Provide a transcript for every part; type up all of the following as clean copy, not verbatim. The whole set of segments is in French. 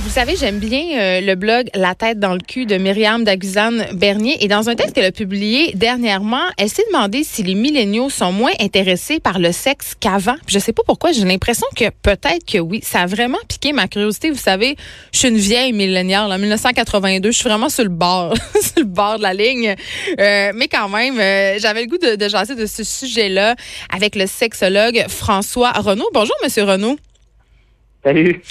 Vous savez, j'aime bien le blog « La tête dans le cul » de Myriam Daguzan-Bernier. Et dans un texte qu'elle a publié dernièrement, elle s'est demandé si les milléniaux sont moins intéressés par le sexe qu'avant. Puis je sais pas pourquoi, j'ai l'impression que peut-être que oui. Ça a vraiment piqué ma curiosité. Vous savez, je suis une vieille milléniale. En 1982, je suis vraiment sur le bord, sur le bord de la ligne. Mais quand même, j'avais le goût de jaser de ce sujet-là avec le sexologue François Renaud. Bonjour, Monsieur Renaud. Salut.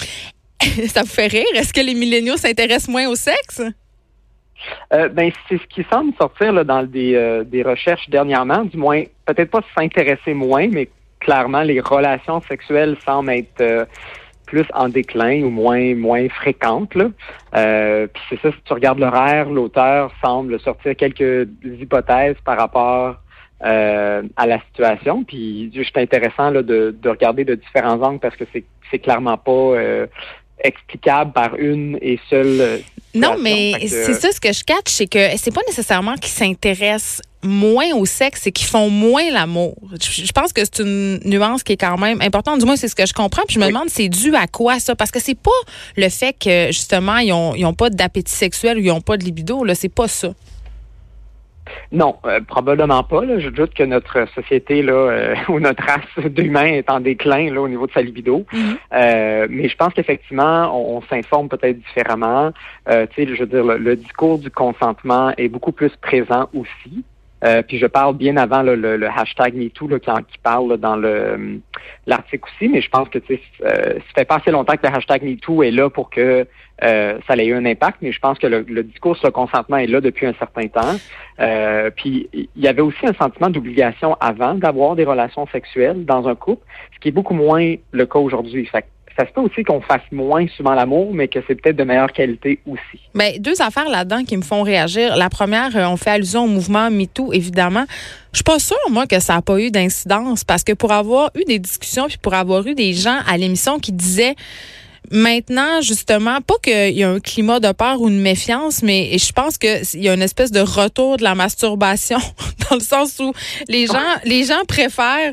Ça vous fait rire? Est-ce que les milléniaux s'intéressent moins au sexe? C'est ce qui semble sortir là, dans des recherches dernièrement. Du moins, peut-être pas s'intéresser moins, mais clairement, les relations sexuelles semblent être plus en déclin ou moins fréquentes. Puis c'est ça, si tu regardes l'horaire, l'auteur semble sortir quelques hypothèses par rapport à la situation. Puis juste intéressant là, de regarder de différents angles parce que c'est clairement pas... explicable par une et seule situation. Non, mais c'est ça ce que je catch, c'est que c'est pas nécessairement qu'ils s'intéressent moins au sexe, c'est qu'ils font moins l'amour. Je pense que c'est une nuance qui est quand même importante, du moins c'est ce que je comprends, puis je me demande c'est dû à quoi ça, parce que c'est pas le fait que justement ils ont pas d'appétit sexuel ou ils ont pas de libido, là, c'est pas ça. Non, probablement pas. Là. Je doute que notre société là ou notre race d'humains est en déclin là au niveau de sa libido. Mais je pense qu'effectivement, on s'informe peut-être différemment. Je veux dire, le discours du consentement est beaucoup plus présent aussi. Puis je parle bien avant là, le hashtag MeToo là, qui parle là, dans l'article aussi, mais je pense que ça fait pas assez longtemps que le hashtag MeToo est là pour que ça ait eu un impact, mais je pense que le discours sur le consentement est là depuis un certain temps. Puis il y avait aussi un sentiment d'obligation avant d'avoir des relations sexuelles dans un couple, ce qui est beaucoup moins le cas aujourd'hui. Ça se peut aussi qu'on fasse moins souvent l'amour, mais que c'est peut-être de meilleure qualité aussi. Bien, deux affaires là-dedans qui me font réagir. La première, on fait allusion au mouvement MeToo, évidemment. Je suis pas sûre, moi, que ça n'a pas eu d'incidence, parce que pour avoir eu des discussions, puis pour avoir eu des gens à l'émission qui disaient... Maintenant, justement, pas qu'il y a un climat de peur ou de méfiance, mais je pense qu'il y a une espèce de retour de la masturbation dans le sens où les gens préfèrent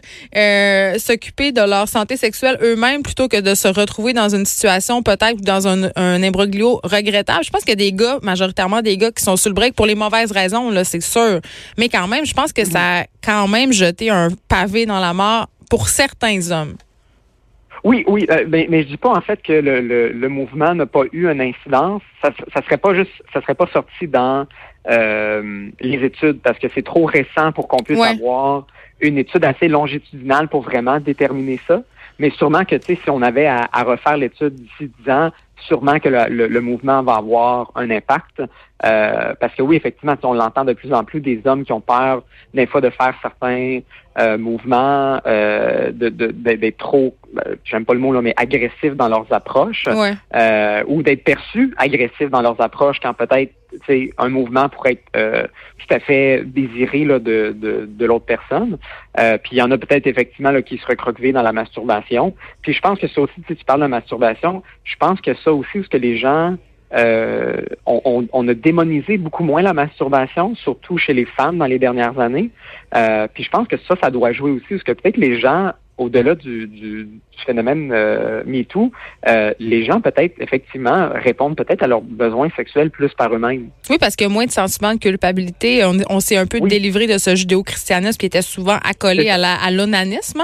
s'occuper de leur santé sexuelle eux-mêmes plutôt que de se retrouver dans une situation peut-être ou dans un imbroglio regrettable. Je pense qu'il y a des gars, majoritairement des gars qui sont sur le break pour les mauvaises raisons, là, c'est sûr. Mais quand même, je pense que ça a quand même jeté un pavé dans la mare pour certains hommes. Oui, mais je dis pas en fait que le mouvement n'a pas eu une incidence. Ça serait pas sorti dans les études parce que c'est trop récent pour qu'on puisse avoir une étude assez longitudinale pour vraiment déterminer ça. Mais sûrement que si on avait à refaire l'étude d'ici 10 ans, sûrement que le mouvement va avoir un impact. Parce que oui, effectivement, on l'entend de plus en plus des hommes qui ont peur des fois de faire certains mouvements, d'être trop, j'aime pas le mot là, mais agressifs dans leurs approches, ou d'être perçus agressifs dans leurs approches quand peut-être un mouvement pourrait être tout à fait désiré là, de l'autre personne. Puis il y en a peut-être effectivement là, qui se recroquevillent dans la masturbation. Puis je pense que ça aussi, tu parles de masturbation, je pense que ça aussi, parce que les gens... on a démonisé beaucoup moins la masturbation, surtout chez les femmes dans les dernières années. Puis je pense que ça doit jouer aussi, parce que peut-être les gens, au-delà du phénomène MeToo, les gens peut-être, effectivement, répondent peut-être à leurs besoins sexuels plus par eux-mêmes. Oui, parce qu'il y a moins de sentiments de culpabilité. On s'est un peu délivré de ce judéo-christianisme qui était souvent accolé à l'onanisme.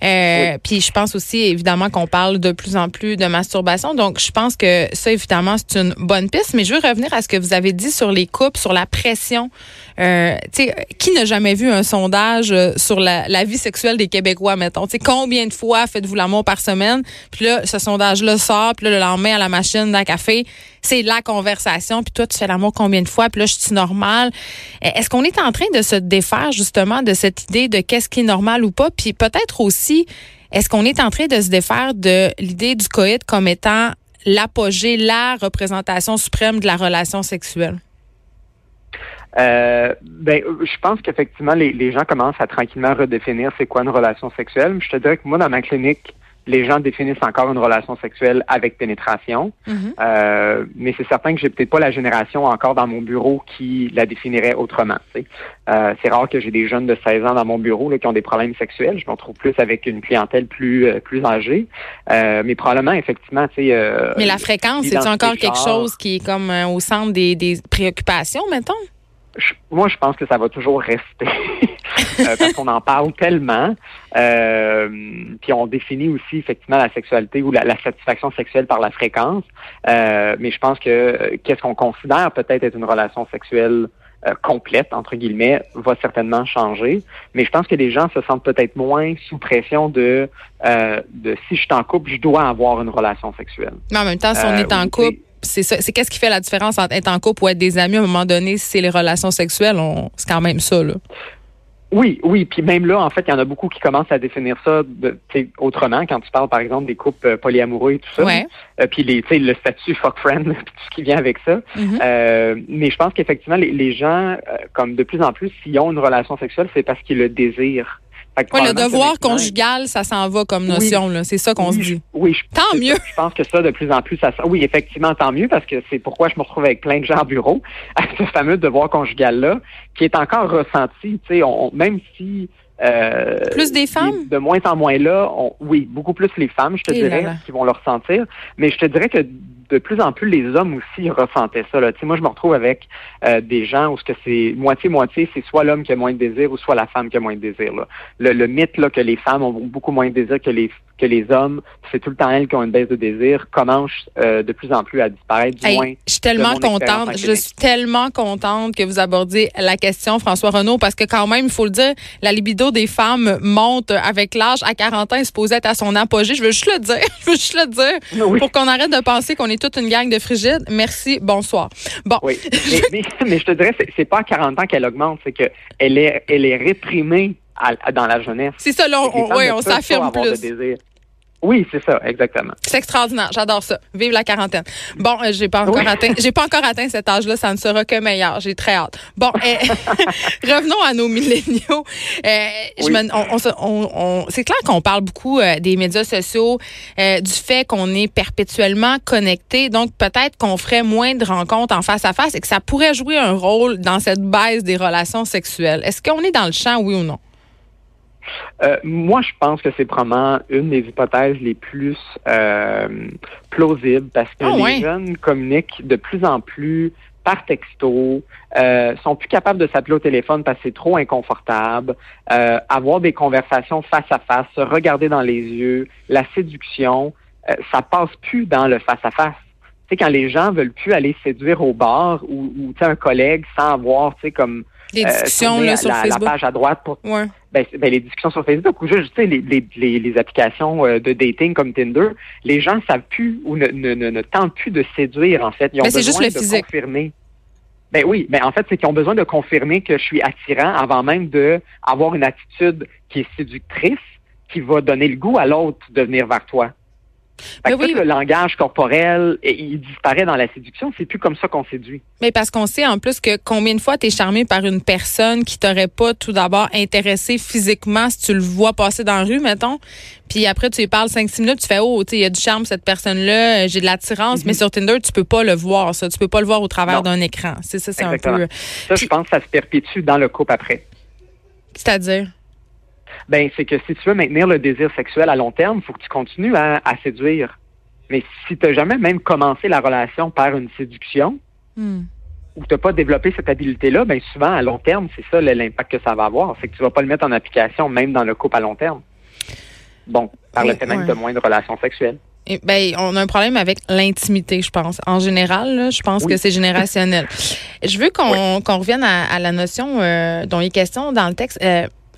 Puis je pense aussi, évidemment, qu'on parle de plus en plus de masturbation. Donc, je pense que ça, évidemment, c'est une bonne piste. Mais je veux revenir à ce que vous avez dit sur les couples, sur la pression. Qui n'a jamais vu un sondage sur la vie sexuelle des Québécois, mettons? Combien de fois faites-vous l'amour par semaine? Puis là, ce sondage-là sort, puis là, le lendemain, à la machine d'un café, c'est la conversation. Puis toi, tu fais l'amour combien de fois? Puis là, je suis normal. Est-ce qu'on est en train de se défaire, justement, de cette idée de qu'est-ce qui est normal ou pas? Puis peut-être aussi, est-ce qu'on est en train de se défaire de l'idée du coït comme étant l'apogée, la représentation suprême de la relation sexuelle? Je pense qu'effectivement, les gens commencent à tranquillement redéfinir c'est quoi une relation sexuelle. Je te dirais que moi, dans ma clinique, les gens définissent encore une relation sexuelle avec pénétration. Mm-hmm. Mais c'est certain que j'ai peut-être pas la génération encore dans mon bureau qui la définirait autrement. C'est rare que j'ai des jeunes de 16 ans dans mon bureau là, qui ont des problèmes sexuels. Je m'en trouve plus avec une clientèle plus âgée. Mais probablement, effectivement, tu sais... mais la fréquence, c'est-tu encore quelque chose qui est comme au centre des préoccupations, mettons? Moi, je pense que ça va toujours rester parce qu'on en parle tellement. Puis on définit aussi effectivement la sexualité ou la satisfaction sexuelle par la fréquence. Mais je pense que qu'est-ce qu'on considère peut-être être une relation sexuelle complète, entre guillemets, va certainement changer. Mais je pense que les gens se sentent peut-être moins sous pression de si je suis en couple, je dois avoir une relation sexuelle. Mais en même temps, si on est en couple, c'est ça. C'est qu'est-ce qui fait la différence entre être en couple ou être des amis à un moment donné, si c'est les relations sexuelles, c'est quand même ça, là. Oui. Puis même là, en fait, il y en a beaucoup qui commencent à définir ça autrement. Quand tu parles, par exemple, des couples polyamoureux et tout ça. Ouais. Puis le statut fuck friend, tout ce qui vient avec ça. Mm-hmm. Mais je pense qu'effectivement, les gens, comme de plus en plus, s'ils ont une relation sexuelle, c'est parce qu'ils le désirent. Le devoir conjugal, ça s'en va comme notion, oui, là. C'est ça qu'on se dit. Oui, tant mieux. Je pense que ça, de plus en plus, ça. Oui, effectivement, tant mieux, parce que c'est pourquoi je me retrouve avec plein de gens au bureau, à ce fameux devoir conjugal-là, qui est encore ressenti, tu sais, même si... plus des femmes? De moins en moins là, beaucoup plus les femmes, je te dirais, qui vont le ressentir. Mais je te dirais que de plus en plus, les hommes aussi ressentaient ça. Tu sais, moi, je me retrouve avec des gens où ce que c'est moitié-moitié, c'est soit l'homme qui a moins de désir ou soit la femme qui a moins de désir. Là. Le mythe là, que les femmes ont beaucoup moins de désir que les hommes, c'est tout le temps elles qui ont une baisse de désir, commence de plus en plus à disparaître. Du moins, je suis tellement contente. Je suis tellement contente que vous abordiez la question, François Renaud, parce que quand même, il faut le dire, la libido des femmes monte avec l'âge. À 40 ans, elle se posait à son apogée. Je veux juste le dire oui, pour qu'on arrête de penser qu'on est toute une gang de frigides. Merci, bonsoir. Bon. Oui, mais je te dirais, c'est pas à 40 ans qu'elle augmente, c'est qu'elle est réprimée dans la jeunesse. C'est ça, là, on s'affirme plus. Oui, c'est ça, exactement. C'est extraordinaire, j'adore ça. Vive la quarantaine. Bon, j'ai pas encore atteint cet âge-là, ça ne sera que meilleur. J'ai très hâte. Bon, revenons à nos milléniaux. C'est clair qu'on parle beaucoup des médias sociaux, du fait qu'on est perpétuellement connecté, donc peut-être qu'on ferait moins de rencontres en face à face et que ça pourrait jouer un rôle dans cette baisse des relations sexuelles. Est-ce qu'on est dans le champ, oui ou non? Moi, je pense que c'est probablement une des hypothèses les plus plausibles parce que les jeunes communiquent de plus en plus par texto, sont plus capables de s'appeler au téléphone parce que c'est trop inconfortable, avoir des conversations face à face, se regarder dans les yeux, la séduction, ça passe plus dans le face à face. Tu sais, quand les gens veulent plus aller séduire au bar ou un collègue sans avoir, tu sais, comme des discussions là, sur Facebook. La page à droite pour les discussions sur Facebook ou juste les applications de dating comme Tinder, les gens ne savent plus ou ne tentent plus de séduire en fait. Ils ont besoin de confirmer. En fait, c'est qu'ils ont besoin de confirmer que je suis attirant avant même d'avoir une attitude qui est séductrice, qui va donner le goût à l'autre de venir vers toi. Le langage corporel, il disparaît dans la séduction. C'est plus comme ça qu'on séduit. Mais parce qu'on sait en plus que combien de fois t'es charmé par une personne qui t'aurait pas tout d'abord intéressé physiquement si tu le vois passer dans la rue, mettons. Puis après, tu lui parles 5-6 minutes, tu fais il y a du charme cette personne-là, j'ai de l'attirance. Mm-hmm. Mais sur Tinder, tu peux pas le voir, ça. Tu peux pas le voir au travers d'un écran. C'est ça, c'est exactement. Un peu... Ça, je pense que ça se perpétue dans le couple après. C'est-à-dire... c'est que si tu veux maintenir le désir sexuel à long terme, il faut que tu continues à séduire. Mais si tu n'as jamais même commencé la relation par une séduction ou que tu n'as pas développé cette habileté-là, souvent, à long terme, c'est ça l'impact que ça va avoir. C'est que tu ne vas pas le mettre en application même dans le couple à long terme. Bon, par le fait même de moins de relations sexuelles. On a un problème avec l'intimité, je pense. En général, là, je pense que c'est générationnel. Je veux qu'on revienne à la notion dont il est question dans le texte...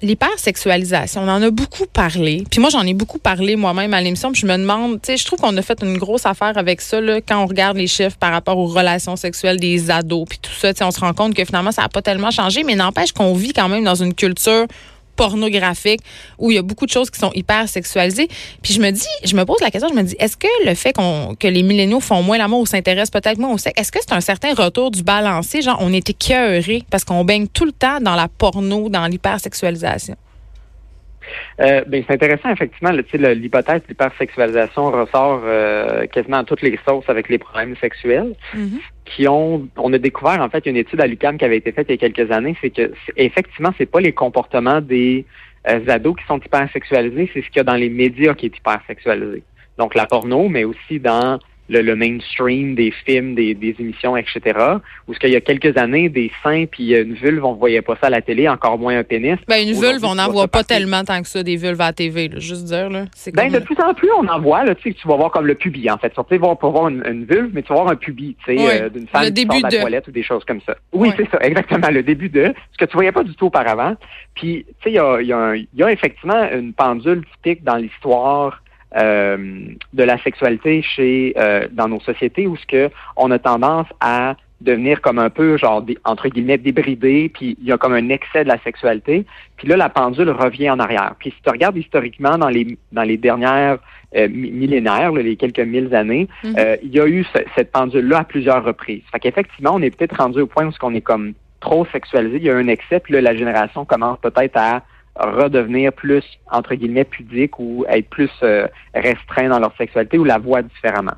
L'hypersexualisation, on en a beaucoup parlé. Puis moi, j'en ai beaucoup parlé moi-même à l'émission. Puis je me demande, je trouve qu'on a fait une grosse affaire avec ça là, quand on regarde les chiffres par rapport aux relations sexuelles des ados. Puis tout ça, on se rend compte que finalement, ça n'a pas tellement changé. Mais n'empêche qu'on vit quand même dans une culture pornographique où il y a beaucoup de choses qui sont hyper sexualisées. Puis je me dis, je me pose la question, je me dis, est-ce que le fait que les milléniaux font moins l'amour ou s'intéressent peut-être moins au sexe, est-ce que c'est un certain retour du balancier, genre on est écœuré parce qu'on baigne tout le temps dans la porno, dans l'hypersexualisation? C'est intéressant, effectivement, l'hypothèse de l'hypersexualisation ressort quasiment à toutes les sources avec les problèmes sexuels. Mm-hmm. On a découvert, en fait, une étude à l'UQAM qui avait été faite il y a quelques années, c'est que, effectivement, c'est pas les comportements des ados qui sont hypersexualisés, c'est ce qu'il y a dans les médias qui est hypersexualisé. Donc, la porno, mais aussi dans le mainstream des films, des émissions, etc., où ce qu'il y a quelques années, des seins puis une vulve, on ne voyait pas ça à la télé, encore moins un pénis. Une vulve, on n'en voit pas tellement tant que ça, des vulves à la TV, là, juste dire. Là, c'est de plus en plus, on en voit. Là, tu vas voir comme le pubis, en fait. Tu vas pas voir une vulve, mais tu vas voir un pubis, oui, d'une femme qui sort de la toilette ou des choses comme ça. Oui, oui, c'est ça, exactement, le début de ce que tu voyais pas du tout auparavant. Puis, tu sais, il y a effectivement une pendule typique dans l'histoire de la sexualité dans nos sociétés où ce que on a tendance à devenir comme un peu genre entre guillemets débridé, puis il y a comme un excès de la sexualité, puis là la pendule revient en arrière. Puis si tu regardes historiquement dans les dernières millénaires, là, les quelques mille années, mm-hmm. Il y a eu cette pendule là à plusieurs reprises. Fait qu'effectivement, on est peut-être rendu au point où on est comme trop sexualisé, il y a un excès, puis là la génération commence peut-être à redevenir plus, entre guillemets, pudique ou être plus restreint dans leur sexualité ou la voient différemment.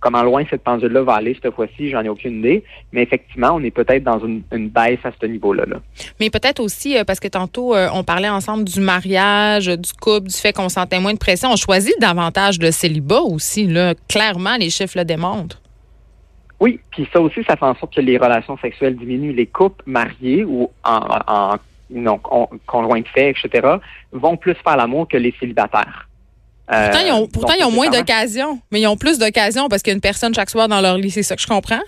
Comment loin cette pendule-là va aller cette fois-ci, j'en ai aucune idée, mais effectivement, on est peut-être dans une baisse à ce niveau-là. Là. Mais peut-être aussi, parce que tantôt, on parlait ensemble du mariage, du couple, du fait qu'on sentait moins de pression. On choisit davantage le célibat aussi, là. Clairement, les chiffres le démontrent. Oui, puis ça aussi, ça fait en sorte que les relations sexuelles diminuent. Les couples mariés ou conjoints de fait, etc., vont plus faire l'amour que les célibataires. Pourtant, ils ont moins d'occasions, mais ils ont plus d'occasions parce qu'il y a une personne chaque soir dans leur lit, c'est ça que je comprends?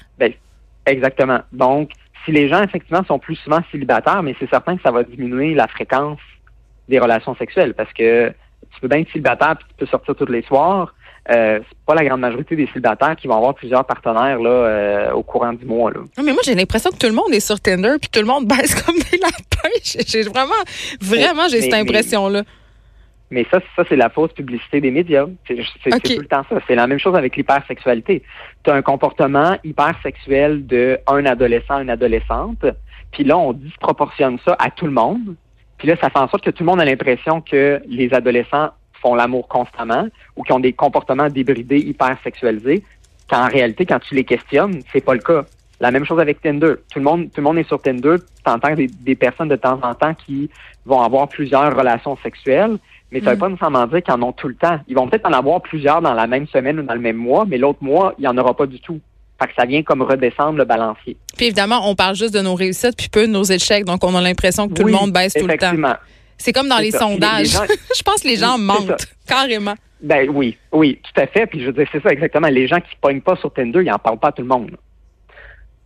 Exactement. Donc, si les gens, effectivement, sont plus souvent célibataires, mais c'est certain que ça va diminuer la fréquence des relations sexuelles parce que tu peux bien être célibataire puis tu peux sortir tous les soirs. C'est pas la grande majorité des célibataires qui vont avoir plusieurs partenaires là, au courant du mois. Là. Non, mais moi, j'ai l'impression que tout le monde est sur Tinder puis tout le monde baisse comme des lapins. J'ai vraiment cette impression-là. Mais ça, c'est la fausse publicité des médias. C'est tout le temps ça. C'est la même chose avec l'hypersexualité. Tu as un comportement hypersexuel de un adolescent, une adolescente, puis là, on disproportionne ça à tout le monde. Puis là, ça fait en sorte que tout le monde a l'impression que les adolescents font l'amour constamment ou qui ont des comportements débridés, hyper sexualisés, qu'en réalité, quand tu les questionnes, c'est pas le cas. La même chose avec Tinder. Tout le monde est sur Tinder. T'entends des personnes de temps en temps qui vont avoir plusieurs relations sexuelles, mais ça veut pas nécessairement dire qu'ils en ont tout le temps. Ils vont peut-être en avoir plusieurs dans la même semaine ou dans le même mois, mais l'autre mois, il n'y en aura pas du tout. Fait que ça vient comme redescendre le balancier. Puis évidemment, on parle juste de nos réussites puis peu de nos échecs, donc on a l'impression que tout le monde baisse tout le temps. C'est comme dans les sondages. Je pense que les gens mentent, carrément. Oui, tout à fait. Puis je veux dire, c'est ça exactement. Les gens qui ne pognent pas sur Tinder, ils n'en parlent pas à tout le monde.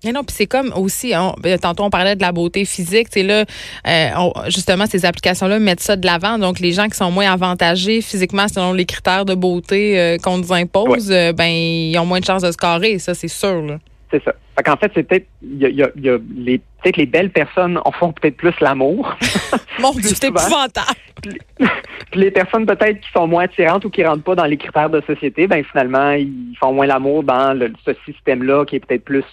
Mais non, puis c'est comme aussi, tantôt on parlait de la beauté physique, là, justement, ces applications-là mettent ça de l'avant. Donc, les gens qui sont moins avantagés physiquement selon les critères de beauté qu'on nous impose, ils ont moins de chances de se carrer. Ça, c'est sûr, là. C'est ça. Fait qu'en fait, c'est peut-être peut-être les belles personnes en font peut-être plus l'amour. Mon Dieu, c'est épouvantable. Puis les personnes peut-être qui sont moins attirantes ou qui rentrent pas dans les critères de société, finalement, ils font moins l'amour dans ce système-là qui est peut-être plus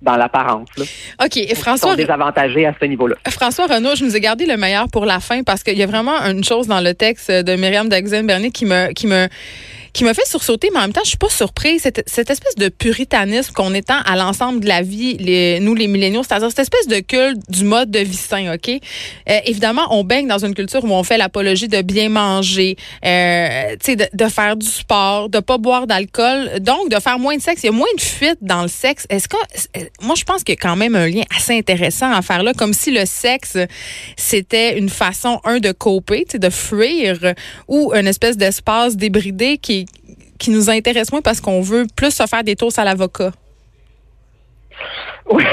dans l'apparence. Là. OK. Et François, ils sont désavantagés à ce niveau-là. François Renaud, je nous ai gardé le meilleur pour la fin parce qu'il y a vraiment une chose dans le texte de Myriam Daguzan-Bernier qui m'a fait sursauter, mais en même temps, je suis pas surprise. Cette espèce de puritanisme qu'on étend à l'ensemble de la vie, nous, les milléniaux, c'est-à-dire cette espèce de culte du mode de vie sain, OK? Évidemment, on baigne dans une culture où on fait l'apologie de bien manger, de faire du sport, de pas boire d'alcool, donc de faire moins de sexe. Il y a moins de fuite dans le sexe. Moi, je pense qu'il y a quand même un lien assez intéressant à faire là, comme si le sexe, c'était une façon, de coper, de fuir, ou une espèce d'espace débridé qui nous intéresse moins parce qu'on veut plus se faire des toasts à l'avocat. Oui,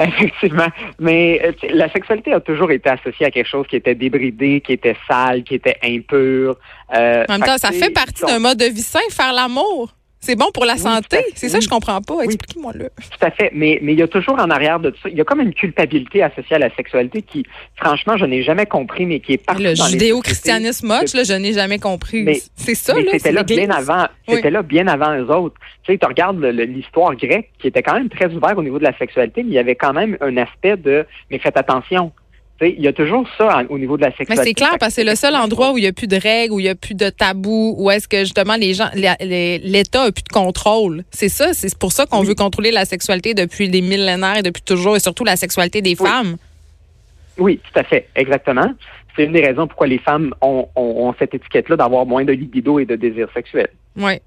effectivement. Mais la sexualité a toujours été associée à quelque chose qui était débridé, qui était sale, qui était impur. En même temps, ça fait partie d'un mode de vie sain, faire l'amour. C'est bon pour la santé. C'est ça, je comprends pas. Explique-moi-le. Tout à fait. Mais il y a toujours en arrière de tout ça, il y a comme une culpabilité associée à la sexualité qui, franchement, je n'ai jamais compris, mais qui est partout dans les... Le judéo-christianisme moche, là, je n'ai jamais compris. Mais, c'est ça, là. C'était là bien avant. C'était là bien avant eux autres. Tu sais, tu regardes l'histoire grecque qui était quand même très ouverte au niveau de la sexualité, mais il y avait quand même un aspect de « mais faites attention ». Il y a toujours ça au niveau de la sexualité. Mais c'est clair, parce que c'est le seul endroit où il n'y a plus de règles, où il n'y a plus de tabous, où est-ce que justement les gens, l'État n'a plus de contrôle. C'est ça, c'est pour ça qu'on veut contrôler la sexualité depuis des millénaires et depuis toujours, et surtout la sexualité des femmes. Oui, tout à fait, exactement. C'est une des raisons pourquoi les femmes ont cette étiquette-là d'avoir moins de libido et de désir sexuel. Oui.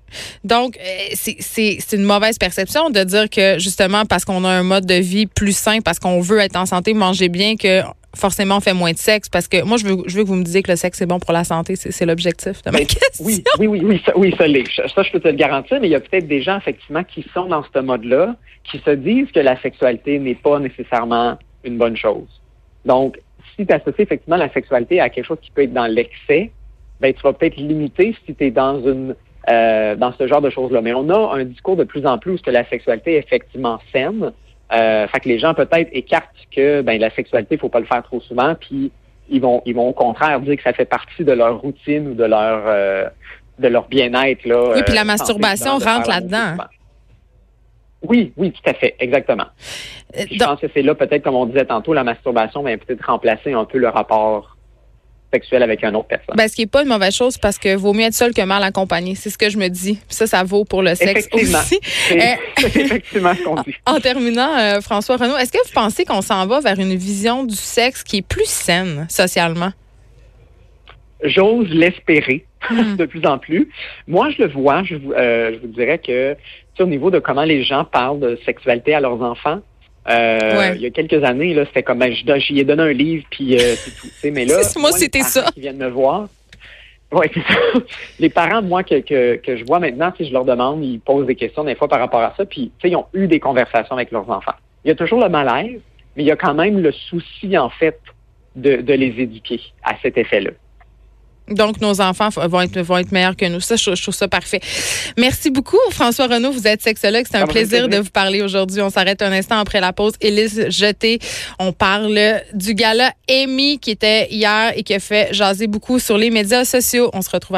Donc, c'est une mauvaise perception de dire que, justement, parce qu'on a un mode de vie plus sain, parce qu'on veut être en santé, manger bien, que forcément on fait moins de sexe. Parce que moi, je veux que vous me disiez que le sexe, c'est bon pour la santé. C'est l'objectif de ma question. Oui, ça l'est. Ça, je peux te le garantir. Mais il y a peut-être des gens, effectivement, qui sont dans ce mode-là, qui se disent que la sexualité n'est pas nécessairement une bonne chose. Donc, si tu associes effectivement la sexualité à quelque chose qui peut être dans l'excès, ben tu vas peut-être limiter si tu es dans dans ce genre de choses-là. Mais on a un discours de plus en plus que la sexualité est effectivement saine. Fait que les gens peut-être écartent que la sexualité, faut pas le faire trop souvent, puis ils vont au contraire dire que ça fait partie de leur routine ou de leur bien-être. Là, oui, puis la masturbation rentre là-dedans. Oui, tout à fait, exactement. Je pense que c'est là, peut-être, comme on disait tantôt, la masturbation va peut-être remplacer un peu le rapport sexuel avec une autre personne. Ben, ce qui n'est pas une mauvaise chose, parce que vaut mieux être seul que mal accompagné. C'est ce que je me dis. Puis ça vaut pour le sexe aussi. C'est effectivement ce qu'on dit. En terminant, François Renaud, est-ce que vous pensez qu'on s'en va vers une vision du sexe qui est plus saine socialement? J'ose l'espérer de plus en plus. Moi, je le vois. Je vous dirais que au niveau de comment les gens parlent de sexualité à leurs enfants, il y a quelques années, là, c'était comme j'y ai donné un livre, puis c'est tout. Mais là, c'était ça. Qui viennent me voir. Ouais, c'est ça. Les parents, moi, que je vois maintenant, si je leur demande, ils posent des questions des fois par rapport à ça, puis ils ont eu des conversations avec leurs enfants. Il y a toujours le malaise, mais il y a quand même le souci, en fait, de les éduquer à cet effet-là. Donc, nos enfants vont être meilleurs que nous. Ça, je trouve ça parfait. Merci beaucoup, François Renaud. Vous êtes sexologue. C'est un plaisir de vous parler aujourd'hui. On s'arrête un instant après la pause. Élise Jeté, on parle du gala Emmy qui était hier et qui a fait jaser beaucoup sur les médias sociaux. On se retrouve